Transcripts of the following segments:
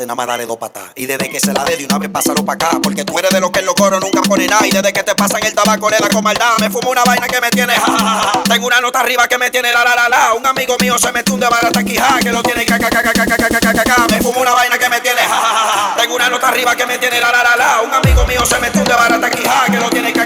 Nada más daré dos patas. Y desde que se la dé de una vez pasaron pa' acá. Porque tú eres de los que en los coros nunca ponen nada. Y desde que te pasan el tabaco le da con maldad. Me fumo una vaina que me tiene jajaja. Tengo una nota arriba que me tiene la la la la. Un amigo mío se mete un de barata aquí ja. Que lo tiene ca. Me fumo una vaina que me tiene jajaja. Tengo una nota arriba que me tiene la la la la. Un amigo mío se mete un de barata aquí ja. Que lo tiene ca.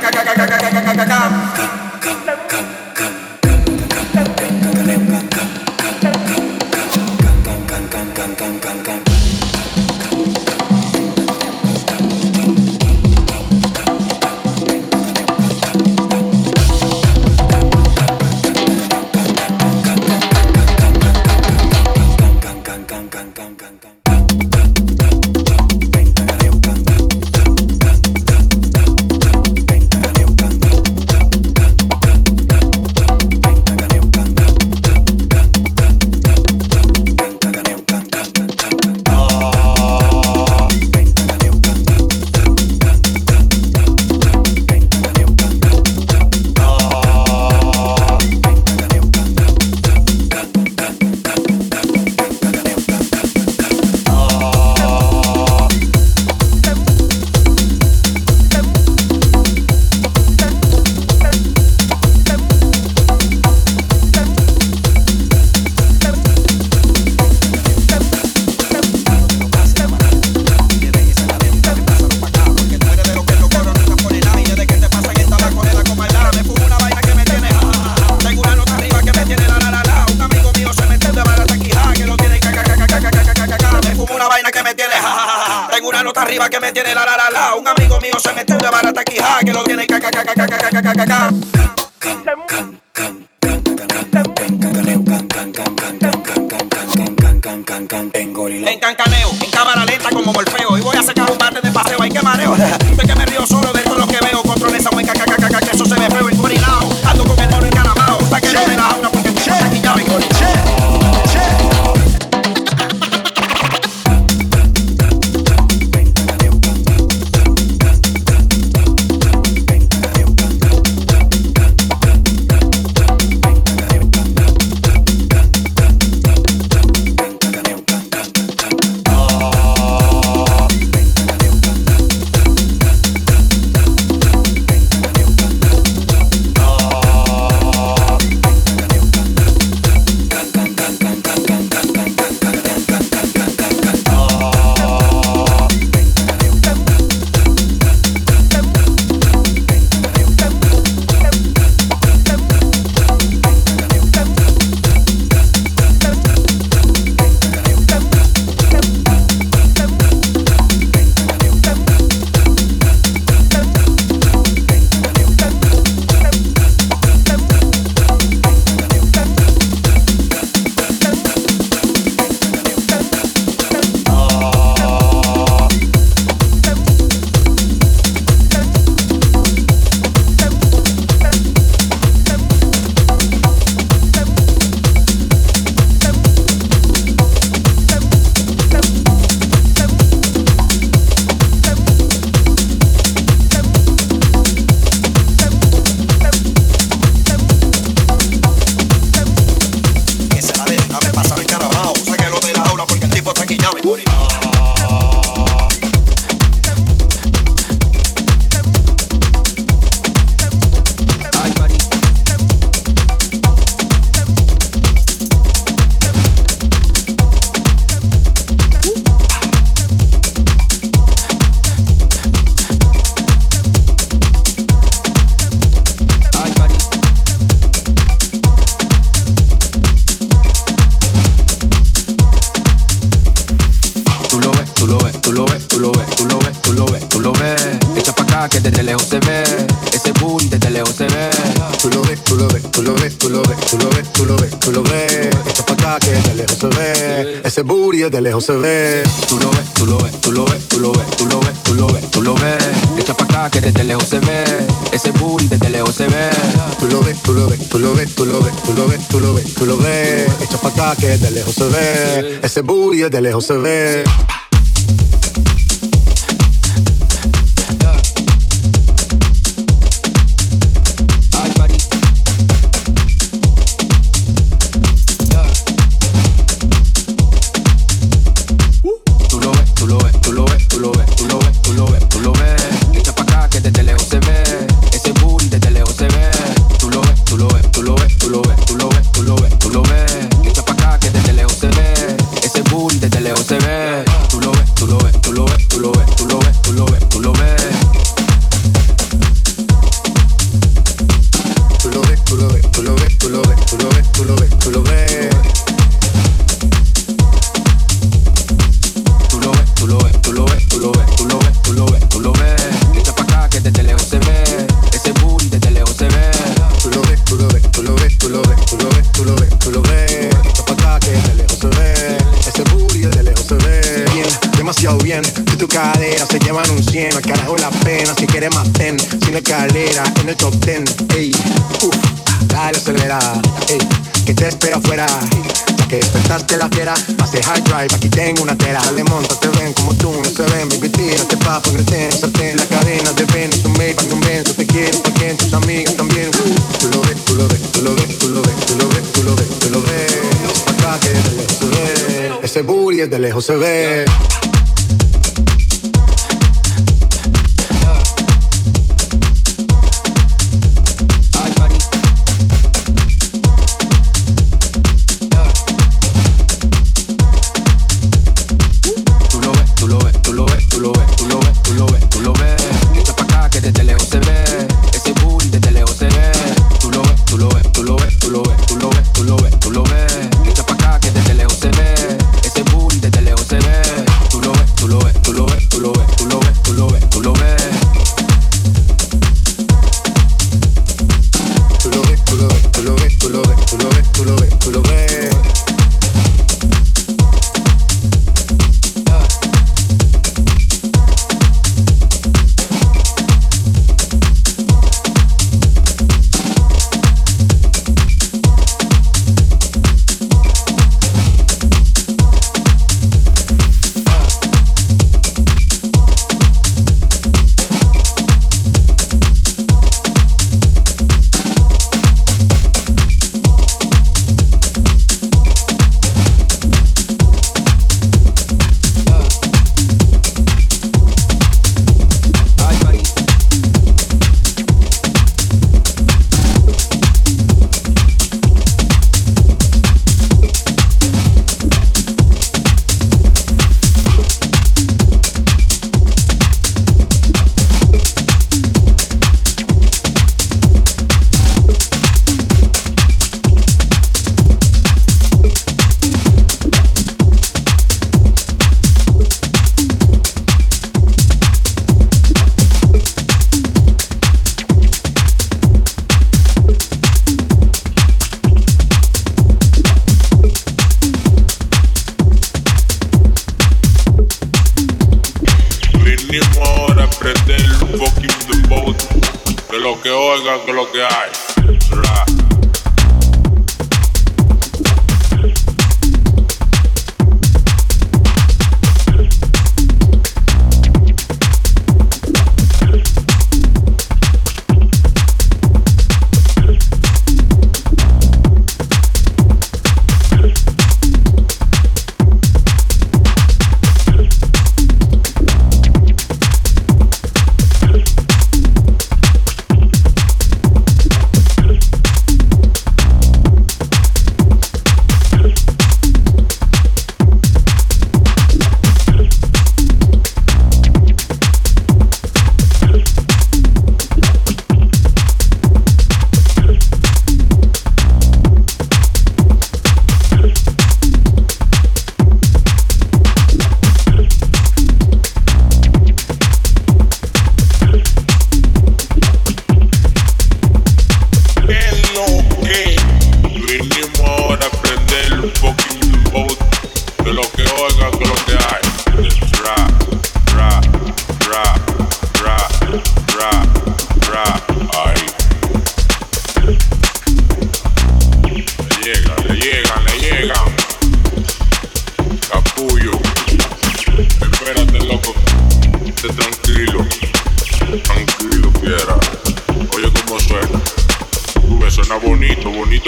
De lejos se ve, tú lo ves, tú lo ves, tú lo ves, tú lo ves, tú lo ves, tú lo ves, tú lo ves. Echa pa' acá que desde lejos se ve, ese booty desde lejos se ve. Tú lo ves, tú lo ves, tú lo ves, tú lo ves, tú lo ves, tú lo ves, tú lo ves. Echa pa' acá que desde lejos se ve, ese booty desde lejos se ve. Se ve, tú lo ves, tú lo ves, tú lo ves, tú lo ves, tú lo ves, tú lo ves, tú lo ves. Echa pa' acá que desde lejos se ve, ese booty desde lejos se ve. Tú lo ves, tú lo ves, tú lo ves, tú lo ves, tú lo ves, tú lo ves, tú lo ves. Echa pa' acá que desde lejos se ve, ese booty desde lejos se ve. Tú lo ves, tú lo ves, tú lo ves, tú lo ves, tú lo ves, tú lo ves, tú lo ves.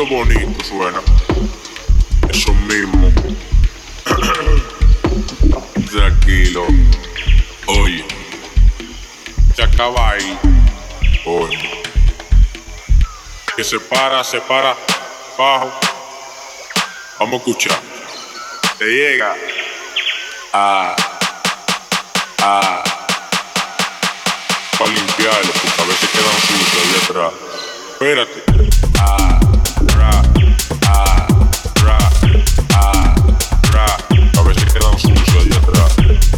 Bonito suena, eso mismo. Tranquilo, oye, se acaba ahí, oye, que se para, bajo, vamos a escuchar, te llega a para limpiarlo, porque a veces quedan sucios ahí atrás, espérate, a veces quedan sucios allá atrás. A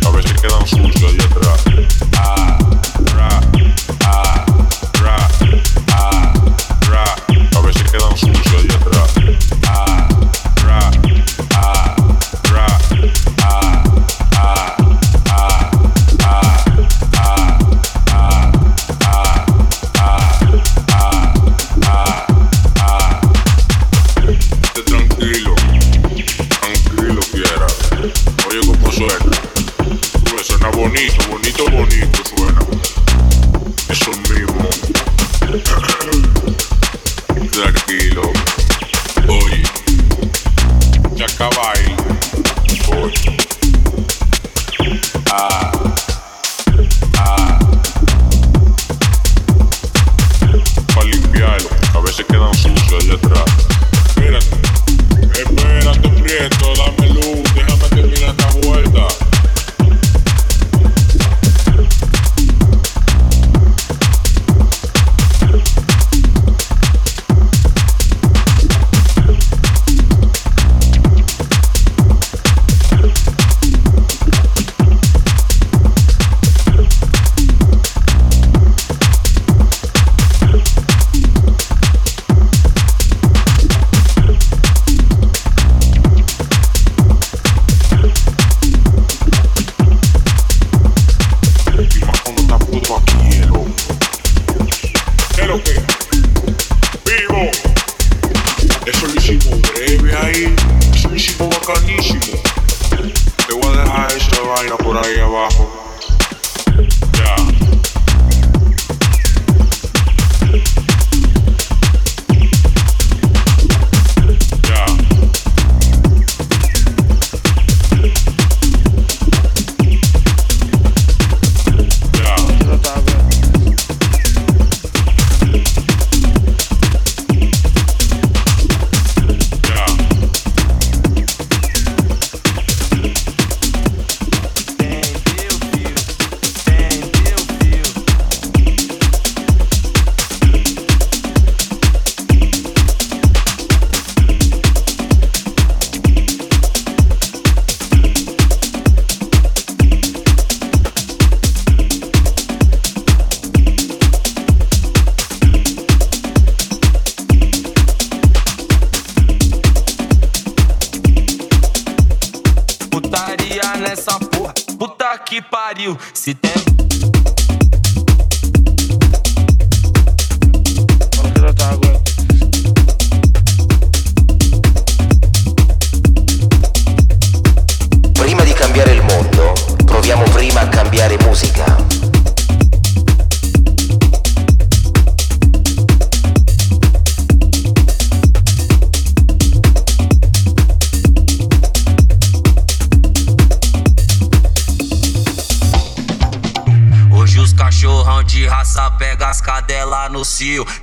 veces quedan sucios allá atrás. A veces quedan sucios allá atrás. Bonito suena, eso mismo. Tranquilo, oye, se acaba ahí, oye. Pa' limpiarlo, a veces quedan sucios allá atrás. Espérate, prieto, dame luz, déjame terminar esta vuelta.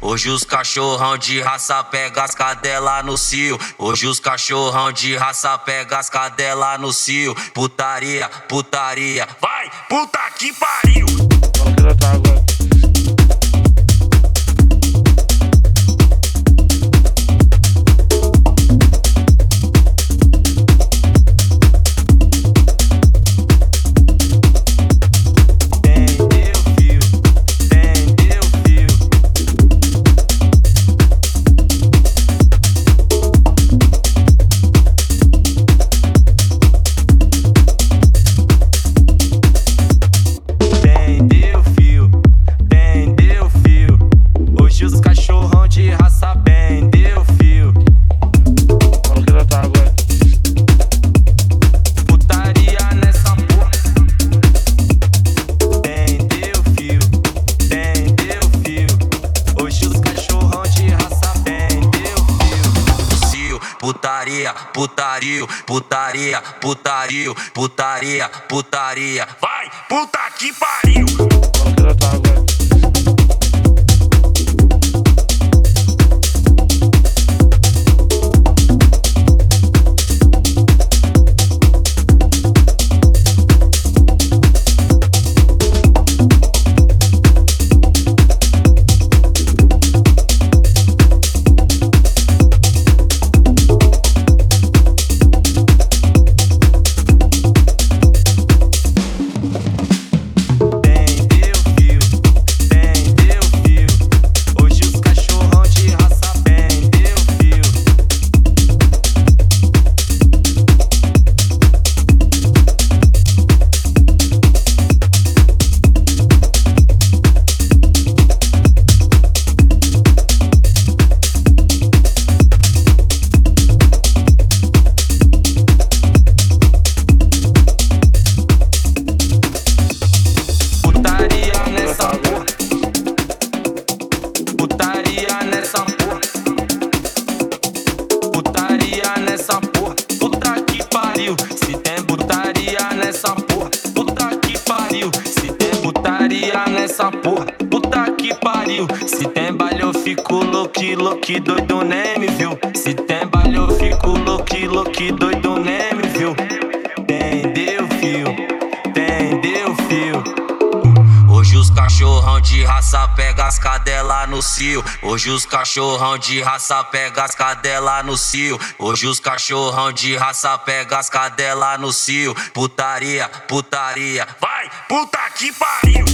Hoje os cachorrão de raça pega as cadela no cio. Hoje os cachorrão de raça pega as cadela no cio. Putaria, putaria, vai, puta que pariu. putaria, putario, putaria, putario, putaria, putaria. Vai, puta que pariu. Hoje os cachorrão de raça pega as cadela no cio. Hoje os cachorrão de raça pega as cadela no cio. Putaria, putaria, vai, puta que pariu.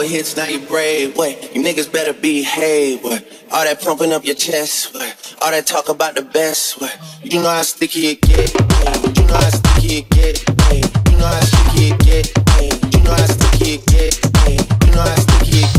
Hits, now you brave, boy. You niggas better behave, boy. All that pumping up your chest, boy. All that talk about the best, boy. You know how sticky it get, boy. You know how sticky it get, boy. You know how sticky it get, boy. You know how sticky it get, boy. You know how sticky it get.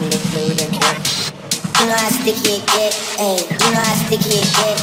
You know how sticky it gets. You know how sticky it gets.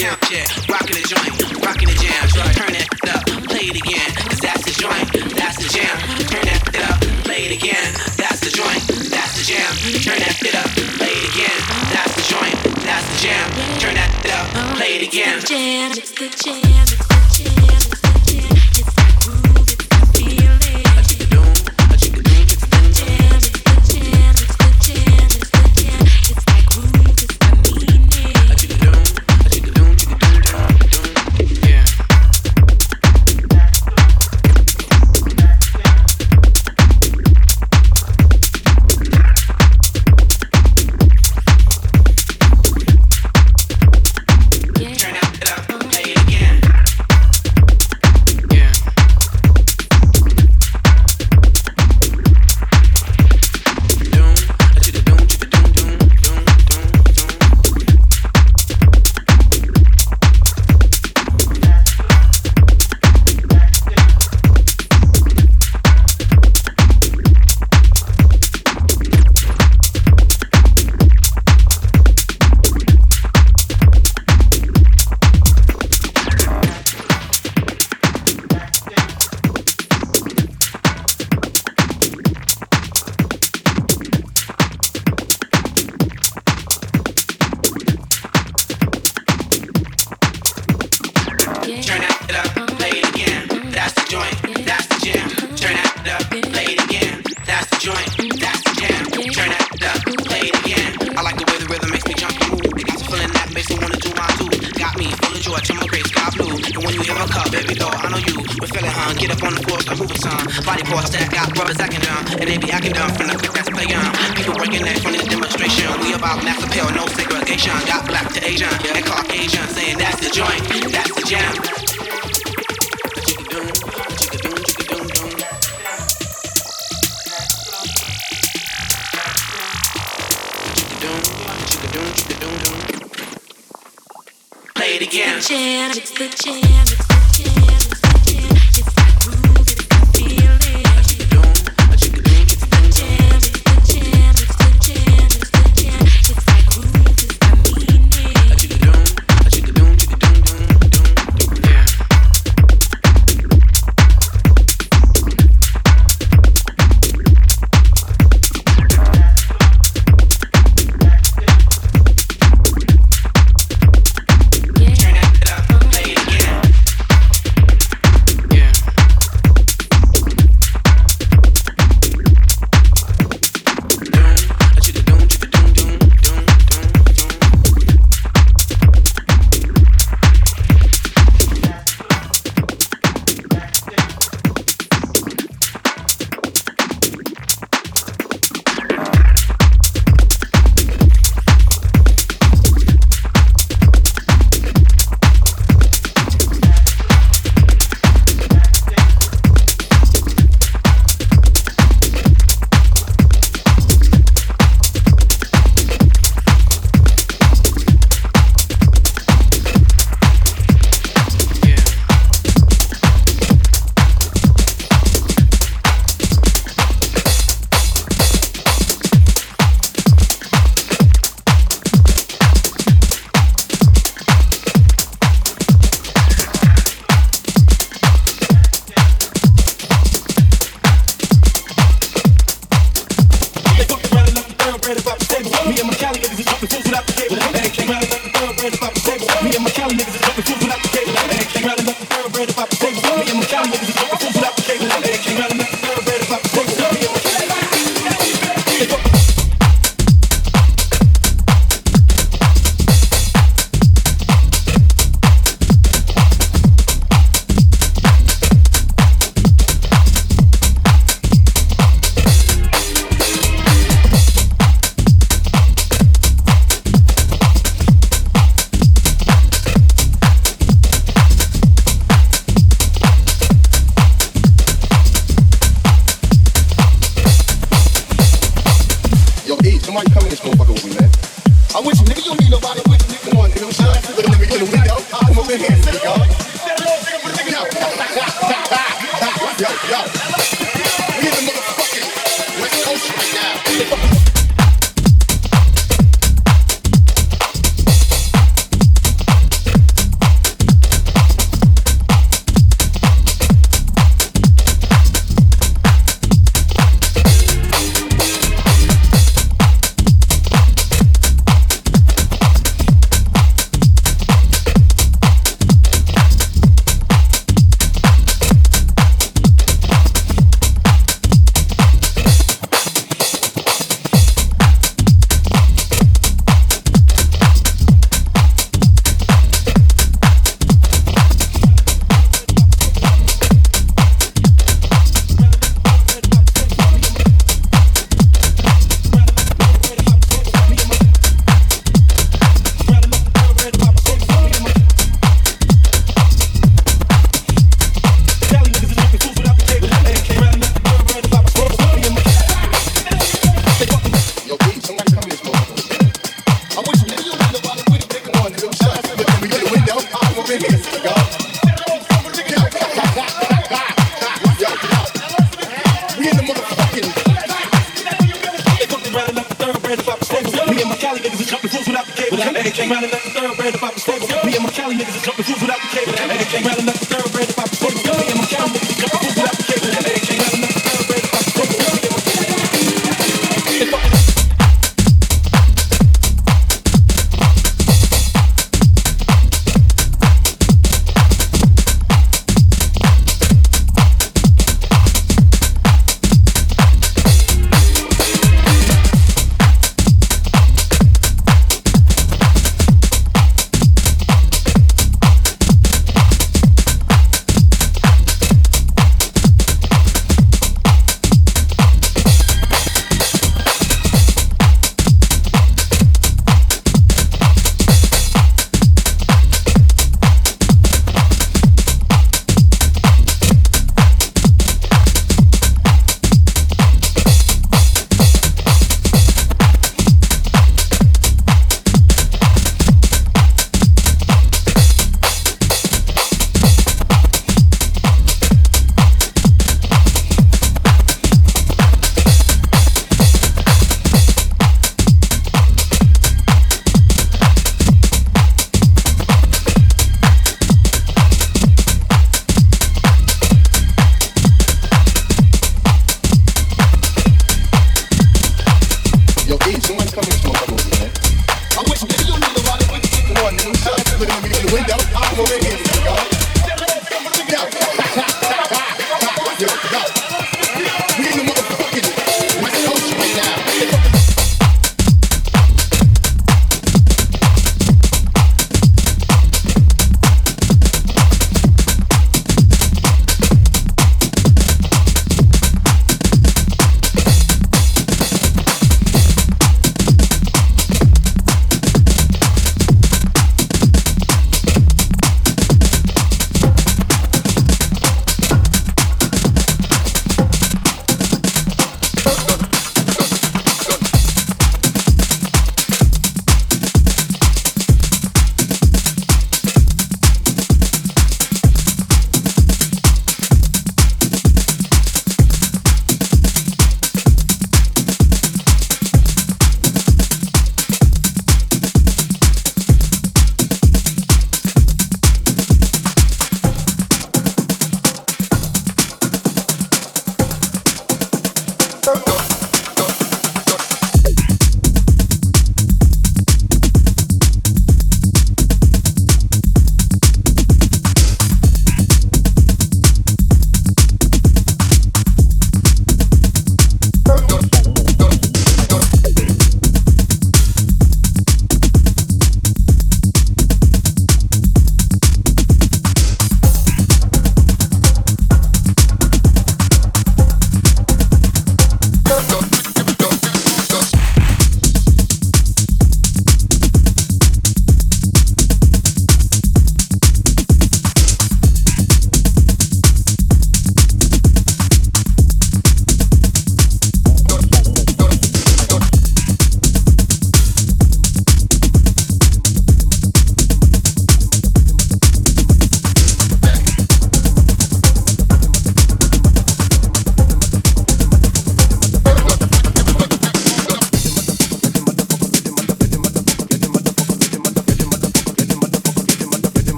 count check, rockin' the joint, rockin' the jam, turn it up, play it again, cause that's the joint, that's the jam, turn it up, play it again, that's the joint, that's the jam, turn it up, play it again, that's the joint, that's the jam, turn it up, play it again. It's the jam, it's the jam, it's the jam, it's the jam. came out another third brand if I was mistaken. Me and my Cali niggas is jumping fools without the cable. And it came out another third brand if I was mistaken. Me and my Cali niggas is jumping fools without the cable. And it came out another third brand if I was mistaken.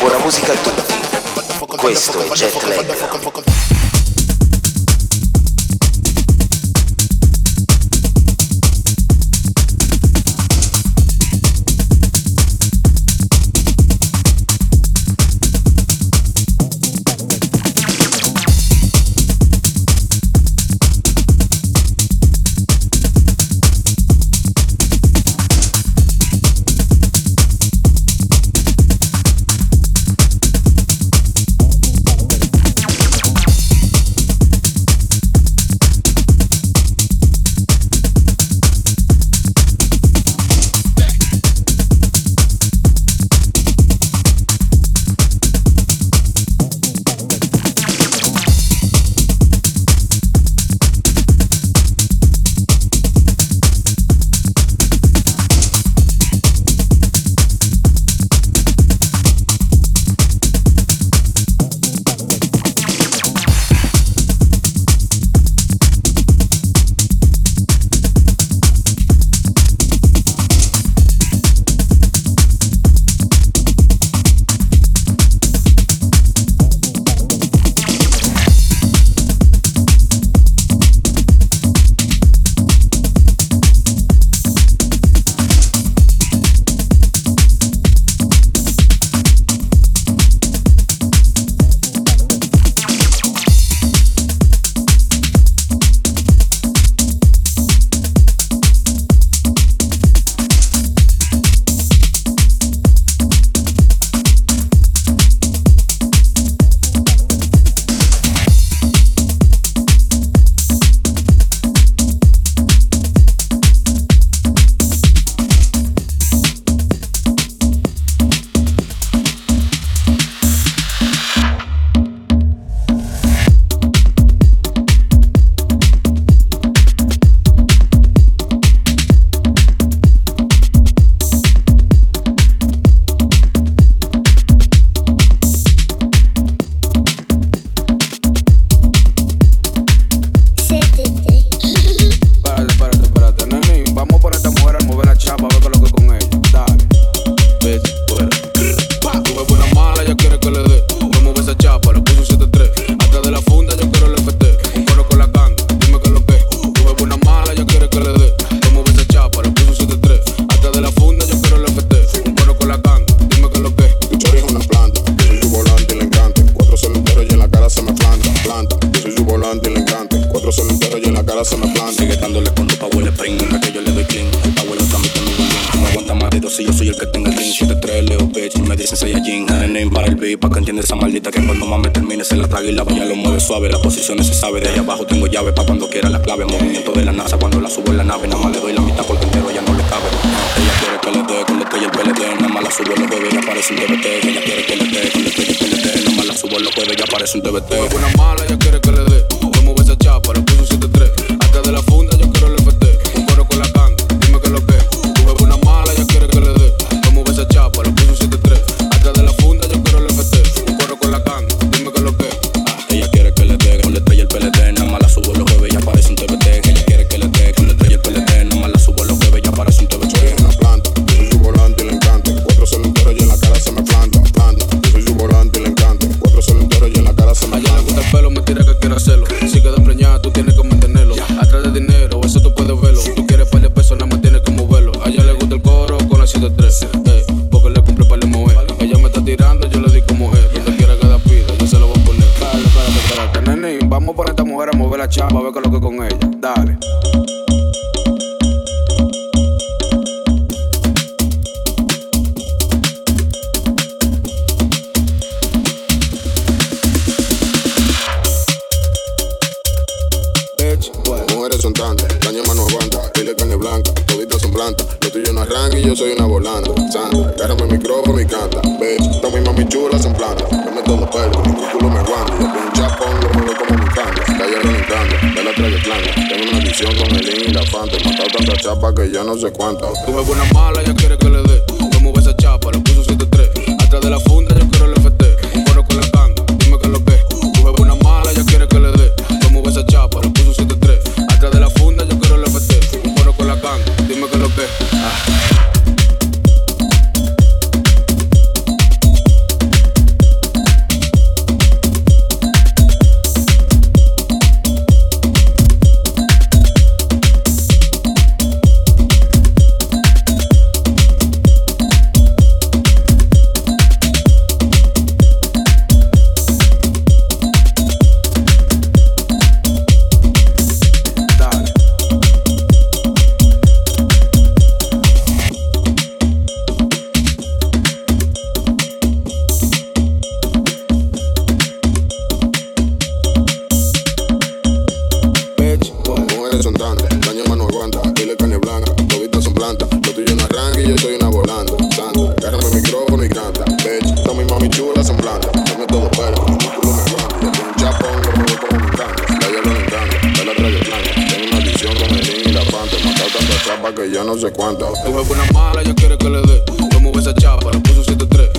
Buona musica a tutti. Questo è Jetlag. Yo con el elefante. Mata tanta chapa que ya no sé cuánto. Tuve buena mala, ella quiere que le dé. Que mueve esa chapa, le puso 7-3. Atrás de la funda, yo quiero el FT. Corro con la ganga, dime que lo ve. Tuve buena mala, ella quiere que le dé. Que mueve esa chapa, le puso 7-3. Atrás de la funda, yo quiero el FT. Corro con la ganga, dime que lo ve. Que ya no sé cuánto. Tuve buena mala, ella quiere que le dé. Yo mueve esa chapa, le puso 7-3.